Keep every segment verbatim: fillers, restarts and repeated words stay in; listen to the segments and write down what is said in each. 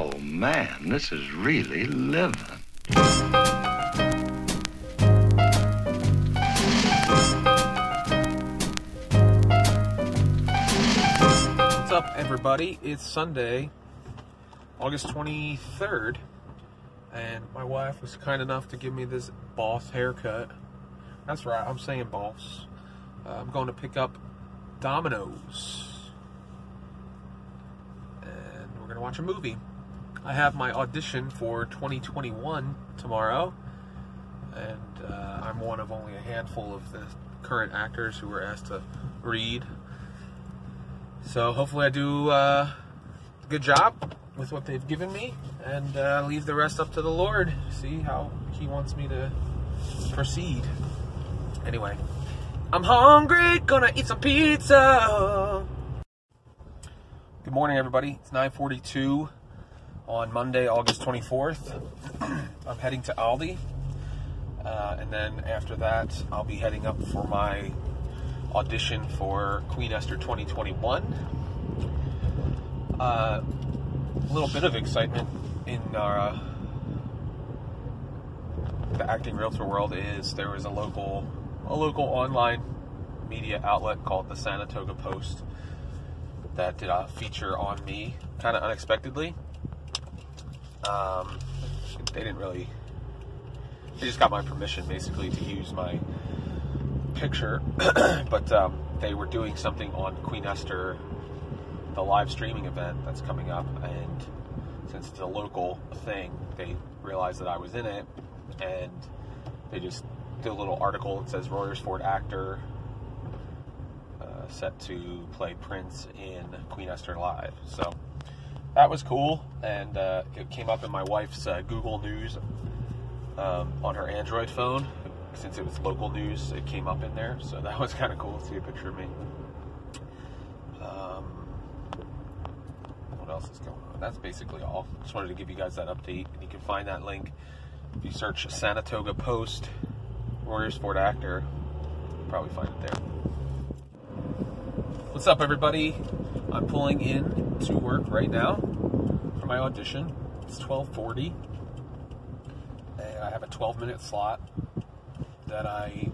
Oh, man, this is really living. What's up, everybody? It's Sunday, August twenty-third, and my wife was kind enough to give me this boss haircut. That's right, I'm saying boss. Uh, I'm going to pick up Domino's, and we're going to watch a movie. I have my audition for twenty twenty-one tomorrow, and uh, I'm one of only a handful of the current actors who were asked to read. So hopefully I do uh, a good job with what they've given me, and uh, leave the rest up to the Lord. See how He wants me to proceed. Anyway, I'm hungry, gonna eat some pizza. Good morning, everybody. It's nine forty-two on Monday, August twenty-fourth. I'm heading to Aldi, uh, and then after that, I'll be heading up for my audition for Queen Esther twenty twenty-one. Uh, a little bit of excitement in our uh, the acting realtor world is there was a local a local online media outlet called the Sanatoga Post that did a feature on me kind of unexpectedly. Um, they didn't really they just got my permission basically to use my picture, but um, they were doing something on Queen Esther, the live streaming event that's coming up, and since it's a local thing, they realized that I was in it, and they just did a little article that says Royersford actor uh, set to play Prince in Queen Esther Live. So that was cool, and uh, it came up in my wife's uh, Google News um, on her Android phone. Since it was local news, it came up in there, so that was kind of cool to see a picture of me. Um, what else is going on? That's basically all. Just wanted to give you guys that update. You can find that link if you search Sanatoga Post, Royersford actor. You'll probably find it there. What's up, everybody? I'm pulling in to work right now for my audition. It's twelve forty, and I have a twelve-minute slot that I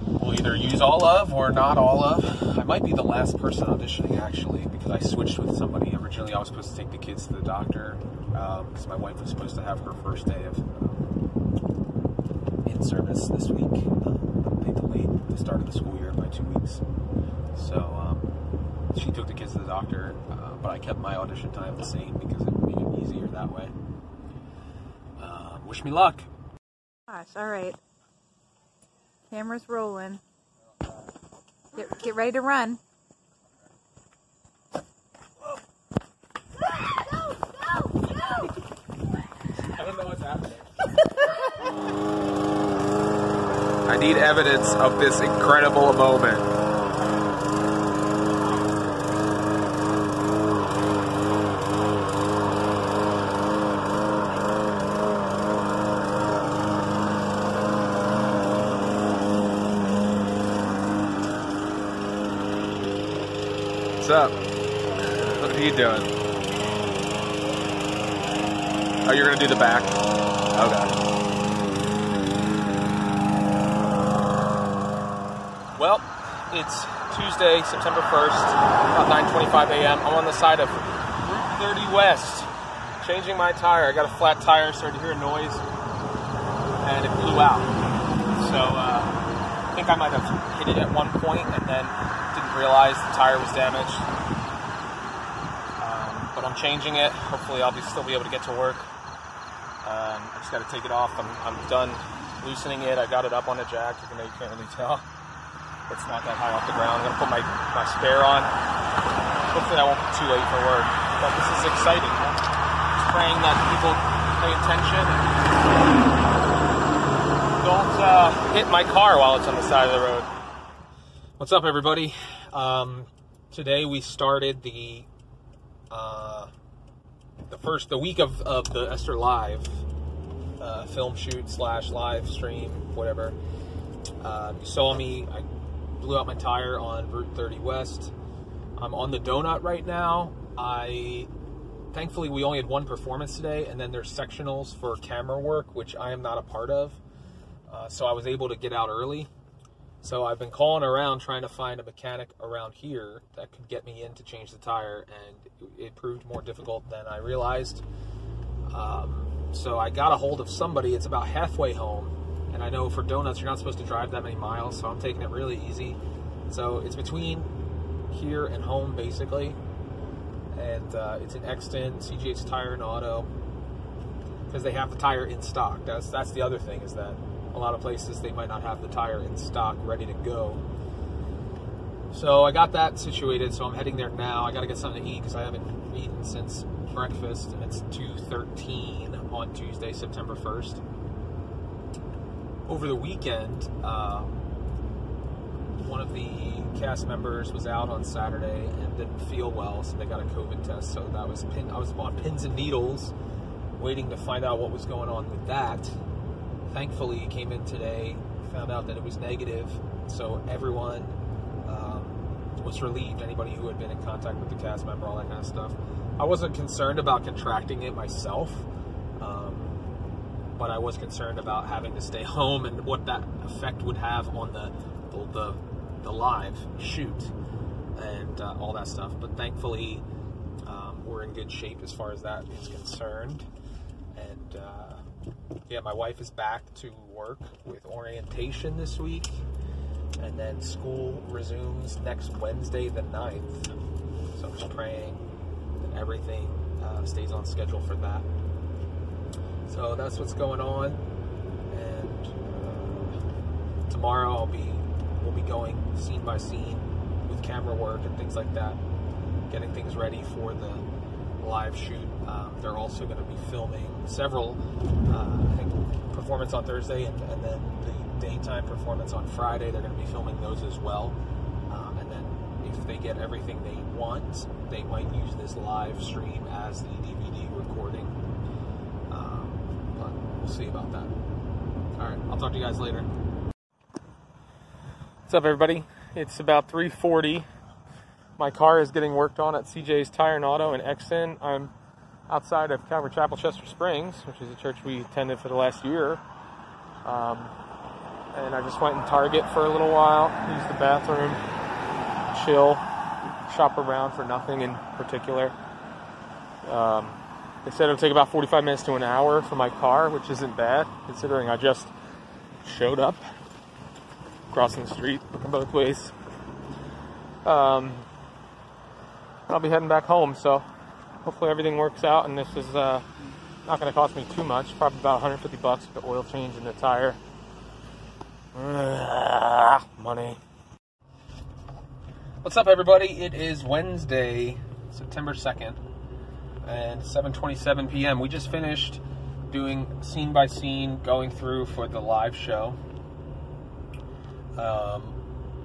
will either use all of or not all of. I might be the last person auditioning, actually, because I switched with somebody. Originally, I was supposed to take the kids to the doctor um, because my wife was supposed to have her first day of um, in-service this week. Um, they delayed the start of the school year by two weeks. So um, she took the kids to the doctor, uh, but I kept my audition time the same because it made it easier that way. Uh, wish me luck. Gosh, all right. Camera's rolling. Get, get ready to run. Whoa. No, no, no. I don't know what's happening. I need evidence of this incredible moment. What's up? What are you doing? Oh, you're gonna do the back? Okay. Well, it's Tuesday, September first, about nine twenty-five a m I'm on the side of Route thirty West, changing my tire. I got a flat tire, started to hear a noise, and it blew out. So, uh, I think I might have hit it at one point, and then realized the tire was damaged, um, but I'm changing it. Hopefully I'll be, still be able to get to work. um, I just got to take it off. I'm, I'm done loosening it. I got it up on a jack, even though you can't really tell, it's not that high off the ground. I'm going to put my, my spare on. Hopefully I won't be too late for work, but this is exciting. I'm just praying that people pay attention and don't uh, hit my car while it's on the side of the road. What's up, everybody? Um, today we started the uh, the first the week of, of the Esther Live uh, film shoot slash live stream, whatever. Uh, you saw me. I blew out my tire on Route thirty West. I'm on the donut right now. I thankfully, we only had one performance today, and then there's sectionals for camera work, which I am not a part of. Uh, so I was able to get out early. So I've been calling around trying to find a mechanic around here that could get me in to change the tire, and it proved more difficult than I realized. Um, so I got a hold of somebody. It's about halfway home, and I know for donuts you're not supposed to drive that many miles, so I'm taking it really easy. So it's between here and home, basically, and uh, it's in Exton, C J H Tire and Auto, because they have the tire in stock. That's that's the other thing, is that a lot of places they might not have the tire in stock ready to go. So I got that situated, so I'm heading there now. I got to get something to eat because I haven't eaten since breakfast, and it's two thirteen on Tuesday, September first. Over the weekend, uh, one of the cast members was out on Saturday and didn't feel well, so they got a COVID test. So that was pin I was on pins and needles waiting to find out what was going on with that. Thankfully, came in today, found out that it was negative, so everyone um, was relieved, anybody who had been in contact with the cast member, all that kind of stuff. I wasn't concerned about contracting it myself, um, but I was concerned about having to stay home and what that effect would have on the, the, the, the live shoot and uh, all that stuff. But thankfully, um, we're in good shape as far as that is concerned. And... Uh, yeah, my wife is back to work with orientation this week, and then school resumes next Wednesday the ninth, so I'm just praying that everything uh, stays on schedule for that. So that's what's going on, and uh, tomorrow I'll be, we'll be going scene by scene with camera work and things like that, getting things ready for the live shoot. Um, they're also going to be filming several, uh, I think, performance on Thursday, and, and then the daytime performance on Friday. They're going to be filming those as well. Um, and then if they get everything they want, they might use this live stream as the D V D recording. Um, but we'll see about that. All right, I'll talk to you guys later. What's up, everybody? It's about three forty. My car is getting worked on at C J's Tire and Auto in Exton. I'm outside of Calvary Chapel Chester Springs, which is a church we attended for the last year. Um, and I just went in Target for a little while, used the bathroom, chill, shop around for nothing in particular. Um, they said it'll take about forty-five minutes to an hour for my car, which isn't bad, considering I just showed up, crossing the street both ways. Um... I'll be heading back home, so hopefully everything works out, and this is uh, not going to cost me too much, probably about a hundred fifty bucks for the oil change and the tire. Ugh, money. What's up, everybody? It is Wednesday, September second, and seven twenty-seven p m We just finished doing scene by scene, going through for the live show. Um,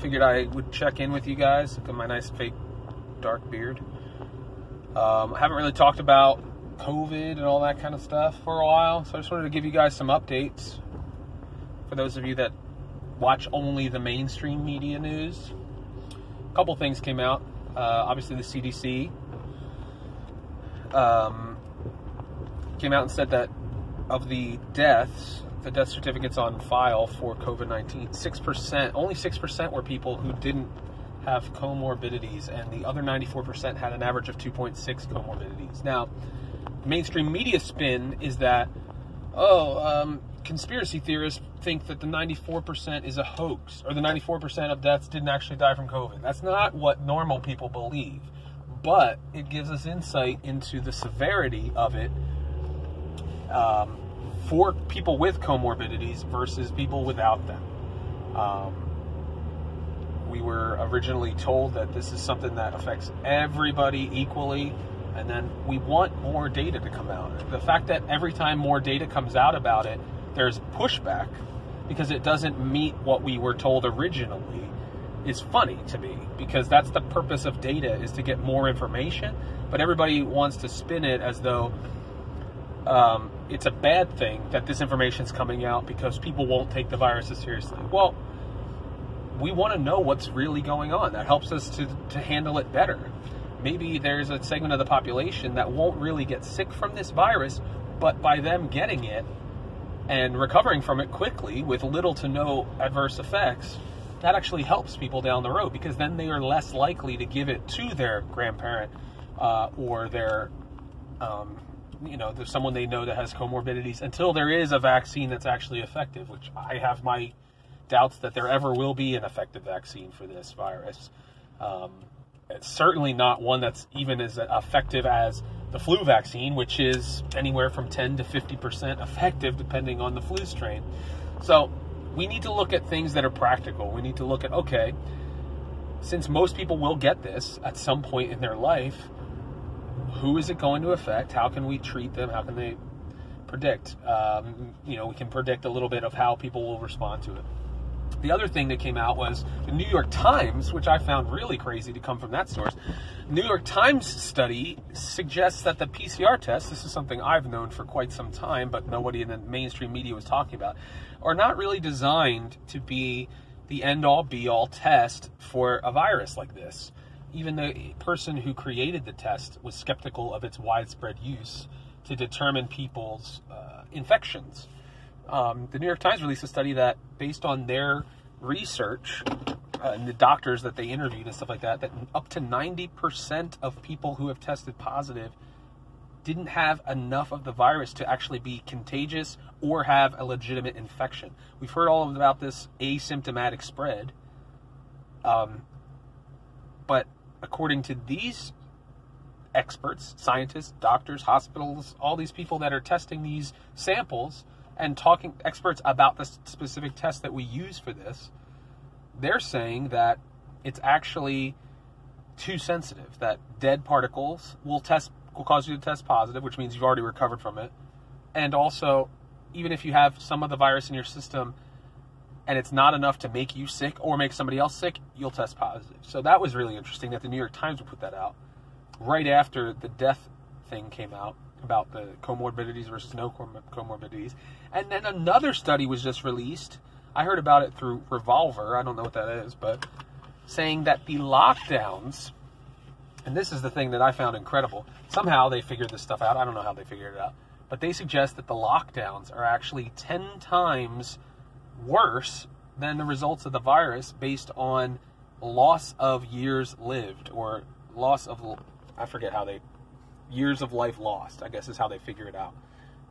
figured I would check in with you guys. Look at my nice fake dark beard. Um, I haven't really talked about COVID and all that kind of stuff for a while, so I just wanted to give you guys some updates for those of you that watch only the mainstream media news. A couple things came out. Uh, obviously, the C D C um, came out and said that of the deaths, the death certificates on file for COVID nineteen, six percent, only six percent were people who didn't have comorbidities, and the other ninety-four percent had an average of two point six comorbidities. Now, mainstream media spin is that, oh, um, conspiracy theorists think that the ninety-four percent is a hoax, or the ninety-four percent of deaths didn't actually die from COVID. That's not what normal people believe, but it gives us insight into the severity of it um, for people with comorbidities versus people without them. Um, We were originally told that this is something that affects everybody equally, and then we want more data to come out. The fact that every time more data comes out about it, there's pushback because it doesn't meet what we were told originally is funny to me, because that's the purpose of data, is to get more information, but everybody wants to spin it as though um, it's a bad thing that this information's coming out because people won't take the virus as seriously. Well, we want to know what's really going on. That helps us to, to handle it better. maybe there's a segment of the population that won't really get sick from this virus, but by them getting it and recovering from it quickly with little to no adverse effects, that actually helps people down the road, because then they are less likely to give it to their grandparent uh, or their, um, you know, there's someone they know that has comorbidities, until there is a vaccine that's actually effective, which I have my doubts that there ever will be an effective vaccine for this virus. Um, it's certainly not one that's even as effective as the flu vaccine, which is anywhere from ten to fifty percent effective depending on the flu strain. So we need to look at things that are practical. We need to look at, okay, since most people will get this at some point in their life, who is it going to affect? How can we treat them? How can they predict? Um, you know, we can predict a little bit of how people will respond to it. The other thing that came out was the New York Times, which I found really crazy to come from that source. New York Times study suggests that the P C R tests, this is something I've known for quite some time, but nobody in the mainstream media was talking about, are not really designed to be the end-all, be-all test for a virus like this. Even the person who created the test was skeptical of its widespread use to determine people's uh, infections. Um, the New York Times released a study that, based on their research uh, and the doctors that they interviewed and stuff like that, that up to ninety percent of people who have tested positive didn't have enough of the virus to actually be contagious or have a legitimate infection. We've heard all about this asymptomatic spread. Um, but according to these experts, scientists, doctors, hospitals, all these people that are testing these samples, and talking experts about the specific test that we use for this, they're saying that it's actually too sensitive, that dead particles will test will cause you to test positive, which means you've already recovered from it. And also, even if you have some of the virus in your system and it's not enough to make you sick or make somebody else sick, you'll test positive. So that was really interesting that the New York Times would put that out right after the death thing came out about the comorbidities versus no comorbidities. And then another study was just released. I heard about it through Revolver. I don't know what that is, but saying that the lockdowns, and this is the thing that I found incredible. Somehow they figured this stuff out. I don't know how they figured it out, but they suggest that the lockdowns are actually ten times worse than the results of the virus based on loss of years lived or loss of, I forget how they, years of life lost, I guess is how they figure it out.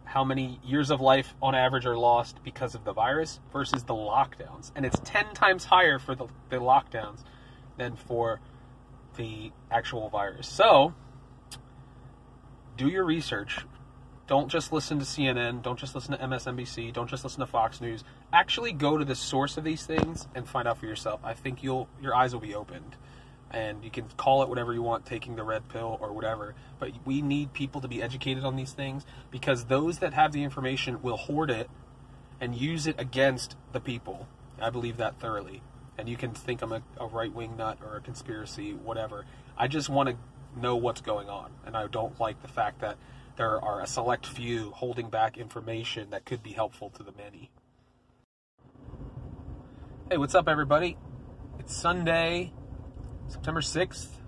How many years of life on average are lost because of the virus versus the lockdowns. And it's ten times higher for the, the lockdowns than for the actual virus. So do your research. Don't just listen to C N N. Don't just listen to M S N B C. Don't just listen to Fox News. Actually go to the source of these things and find out for yourself. I think you'll your eyes will be opened. And you can call it whatever you want, taking the red pill or whatever. But we need people to be educated on these things, because those that have the information will hoard it and use it against the people. I believe that thoroughly. And you can think I'm a, a right-wing nut or a conspiracy, whatever. I just want to know what's going on. And I don't like the fact that there are a select few holding back information that could be helpful to the many. Hey, what's up, everybody? It's Sunday, September sixth,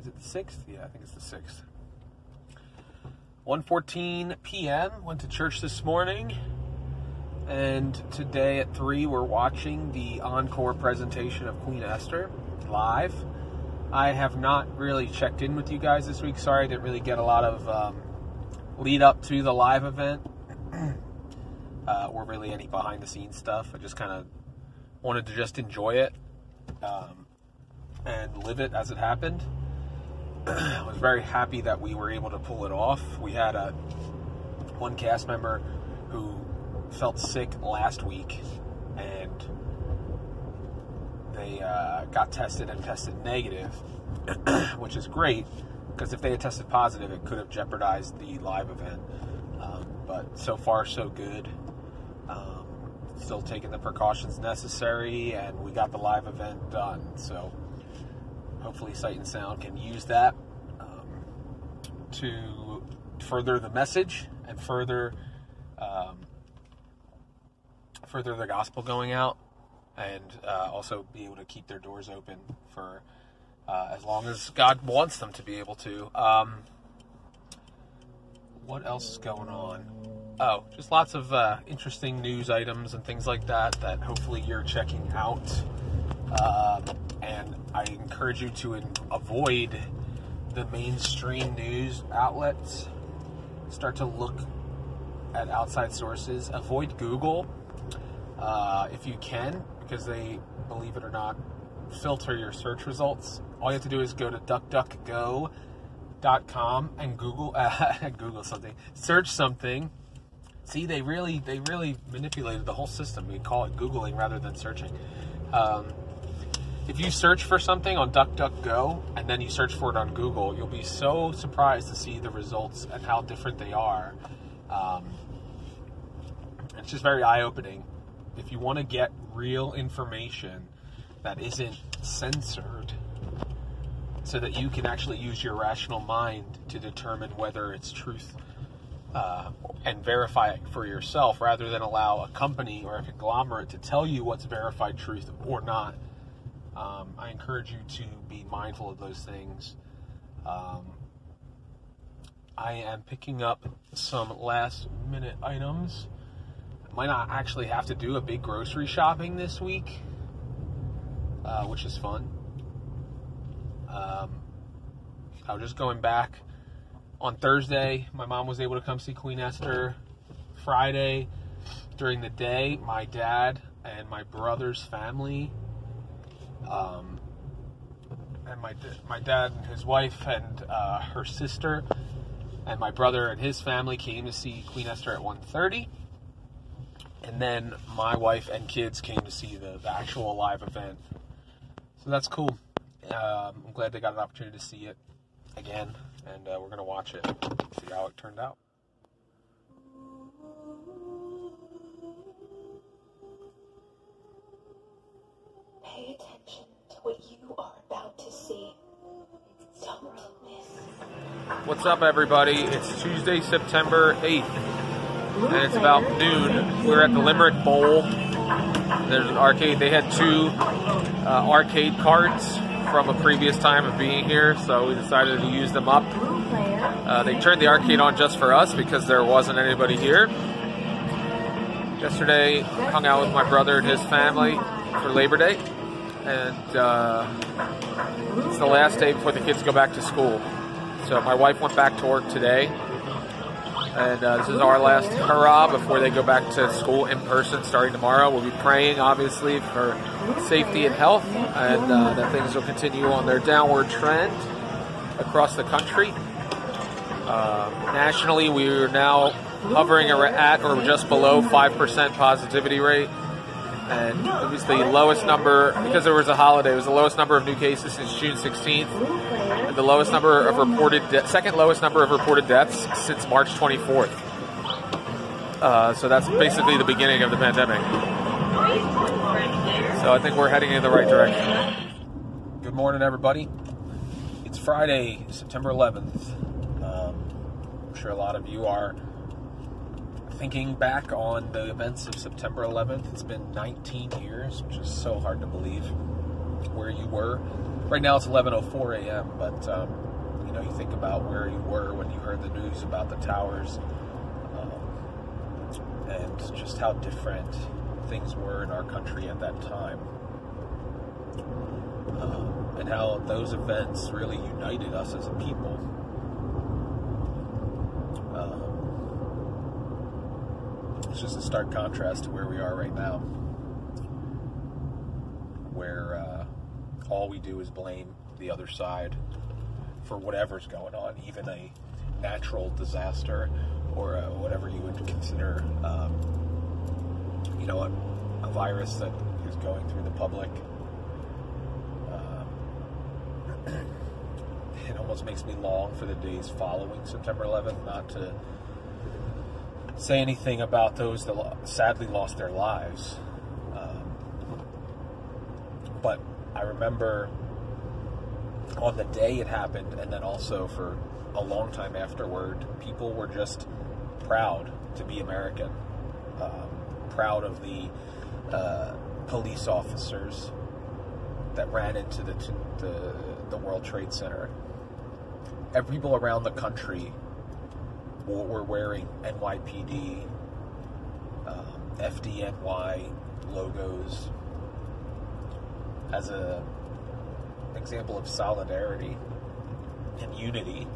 is it the sixth? Yeah, I think it's the sixth. one fourteen p.m., went to church this morning, and today at three, we're watching the encore presentation of Queen Esther live. I have not really checked in with you guys this week. Sorry, I didn't really get a lot of um, lead up to the live event, uh, or really any behind-the-scenes stuff. I just kind of wanted to just enjoy it. Um... and live it as it happened. I was very happy that we were able to pull it off. We had a one cast member who felt sick last week, and they uh, got tested and tested negative, which is great, because if they had tested positive, it could have jeopardized the live event. Um, but so far, so good. Um, still taking the precautions necessary, and we got the live event done, so hopefully Sight and Sound can use that um, to further the message and further um, further the gospel going out, and uh, also be able to keep their doors open for uh, as long as God wants them to be able to. Um, what else is going on? Oh, just lots of uh, interesting news items and things like that that hopefully you're checking out. Um, and I encourage you to in- avoid the mainstream news outlets. Start to look at outside sources. Avoid Google uh, if you can, because they, believe it or not, filter your search results. All you have to do is go to duck duck go dot com and Google uh, Google something, search something. See, they really they really manipulated the whole system. We call it Googling rather than searching. Um, if you search for something on DuckDuckGo and then you search for it on Google, you'll be so surprised to see the results and how different they are. Um, it's just very eye-opening. If you want to get real information that isn't censored, so that you can actually use your rational mind to determine whether it's truth uh, and verify it for yourself, rather than allow a company or a conglomerate to tell you what's verified truth or not. Um, I encourage you to be mindful of those things. Um, I am picking up some last minute items. I might not actually have to do a big grocery shopping this week, uh, which is fun. Um, I was just going back on Thursday. My mom was able to come see Queen Esther. Friday, during the day, my dad and my brother's family, um, and my my dad and his wife and uh, her sister, and my brother and his family came to see Queen Esther at one thirty. And then my wife and kids came to see the, the actual live event. So that's cool. Um, I'm glad they got an opportunity to see it again, and uh, we're going to watch it, see how it turned out. Pay attention to what you are about to see. Don't miss. What's up, everybody? It's Tuesday, September eighth, and it's about noon. We're at the Limerick Bowl. There's an arcade. They had two uh, arcade carts from a previous time of being here, so we decided to use them up. Uh, they turned the arcade on just for us because there wasn't anybody here. Yesterday, hung out with my brother and his family for Labor Day, and uh, it's the last day before the kids go back to school. So my wife went back to work today, and uh, this is our last hurrah before they go back to school in person starting tomorrow. We'll be praying, obviously, for safety and health, and uh, that things will continue on their downward trend across the country. Uh, nationally, we are now hovering at or just below five percent positivity rate, and it was the lowest number, because there was a holiday, it was the lowest number of new cases since June sixteenth, and the lowest number of reported, de- second lowest number of reported deaths since March twenty-fourth. Uh, so that's basically the beginning of the pandemic. So I think we're heading in the right direction. Good morning, everybody. It's Friday, September eleventh. Um, I'm sure a lot of you are thinking back on the events of September eleventh. It's been nineteen years, which is so hard to believe where you were. Right now it's eleven oh four a.m., but um, you know, you think about where you were when you heard the news about the towers, um, and just how different things were in our country at that time, um, and how those events really united us as a people. Um, it's just a stark contrast to where we are right now, where uh, all we do is blame the other side for whatever's going on, even a natural disaster or uh, whatever you would consider um, you know, a, a virus that is going through the public. Um, it almost makes me long for the days following September eleventh, not to say anything about those that lo- sadly lost their lives. Um, but I remember on the day it happened, and then also for a long time afterward, people were just proud to be American. Um, proud of the uh, police officers that ran into the, t- the the World Trade Center, every people around the country were wearing N Y P D, um, F D N Y logos as a example of solidarity and unity.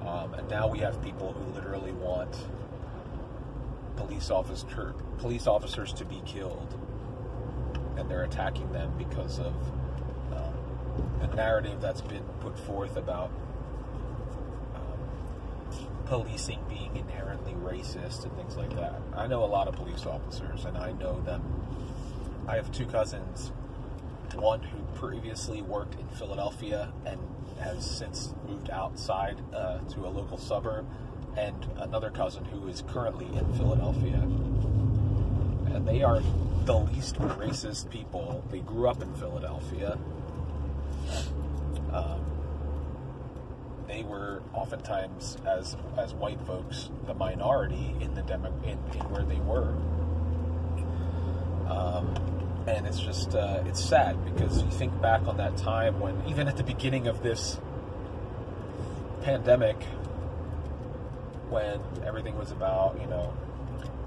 Um, and now we have people who literally want police officer police officers to be killed, and they're attacking them because of um, the narrative that's been put forth about um, policing being inherently racist and things like that. I know a lot of police officers, and I know them. I have two cousins, one who previously worked in Philadelphia and has since moved outside uh, to a local suburb, and another cousin who is currently in Philadelphia. And they are the least racist people. They grew up in Philadelphia. Um, they were oftentimes, as as white folks, the minority in the demo in, in where they were. Um, and it's just uh, it's sad, because you think back on that time when, even at the beginning of this pandemic, when everything was about, you know,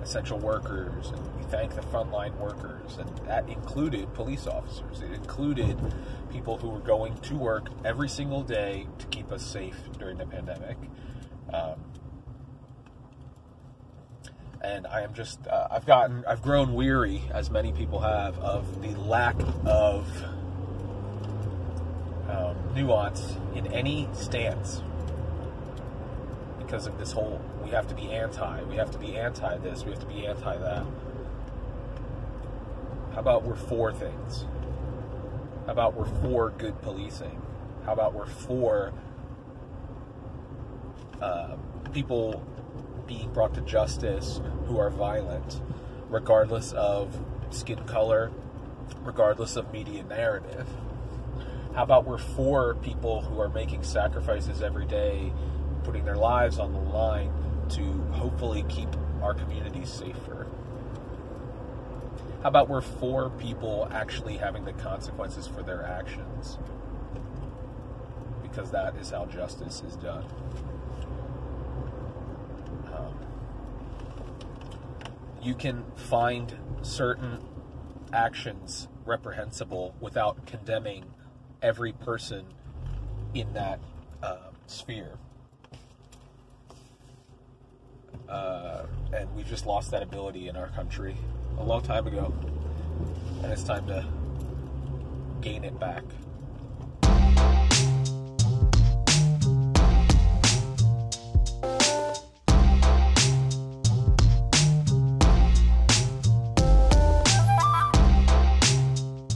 essential workers, and we thank the frontline workers, and that included police officers. It included people who were going to work every single day to keep us safe during the pandemic. Um, and I am just, uh, I've gotten, I've grown weary, as many people have, of the lack of um, nuance in any stance. Because of this whole, we have to be anti, we have to be anti this, we have to be anti that. How about we're for things? How about we're for good policing? How about we're for uh, people being brought to justice who are violent, regardless of skin color, regardless of media narrative? How about we're for people who are making sacrifices every day, putting their lives on the line to hopefully keep our communities safer? How about we're for people actually having the consequences for their actions? Because that is how justice is done. Um, you can find certain actions reprehensible without condemning every person in that uh, sphere. Uh, and we've just lost that ability in our country a long time ago, and it's time to gain it back.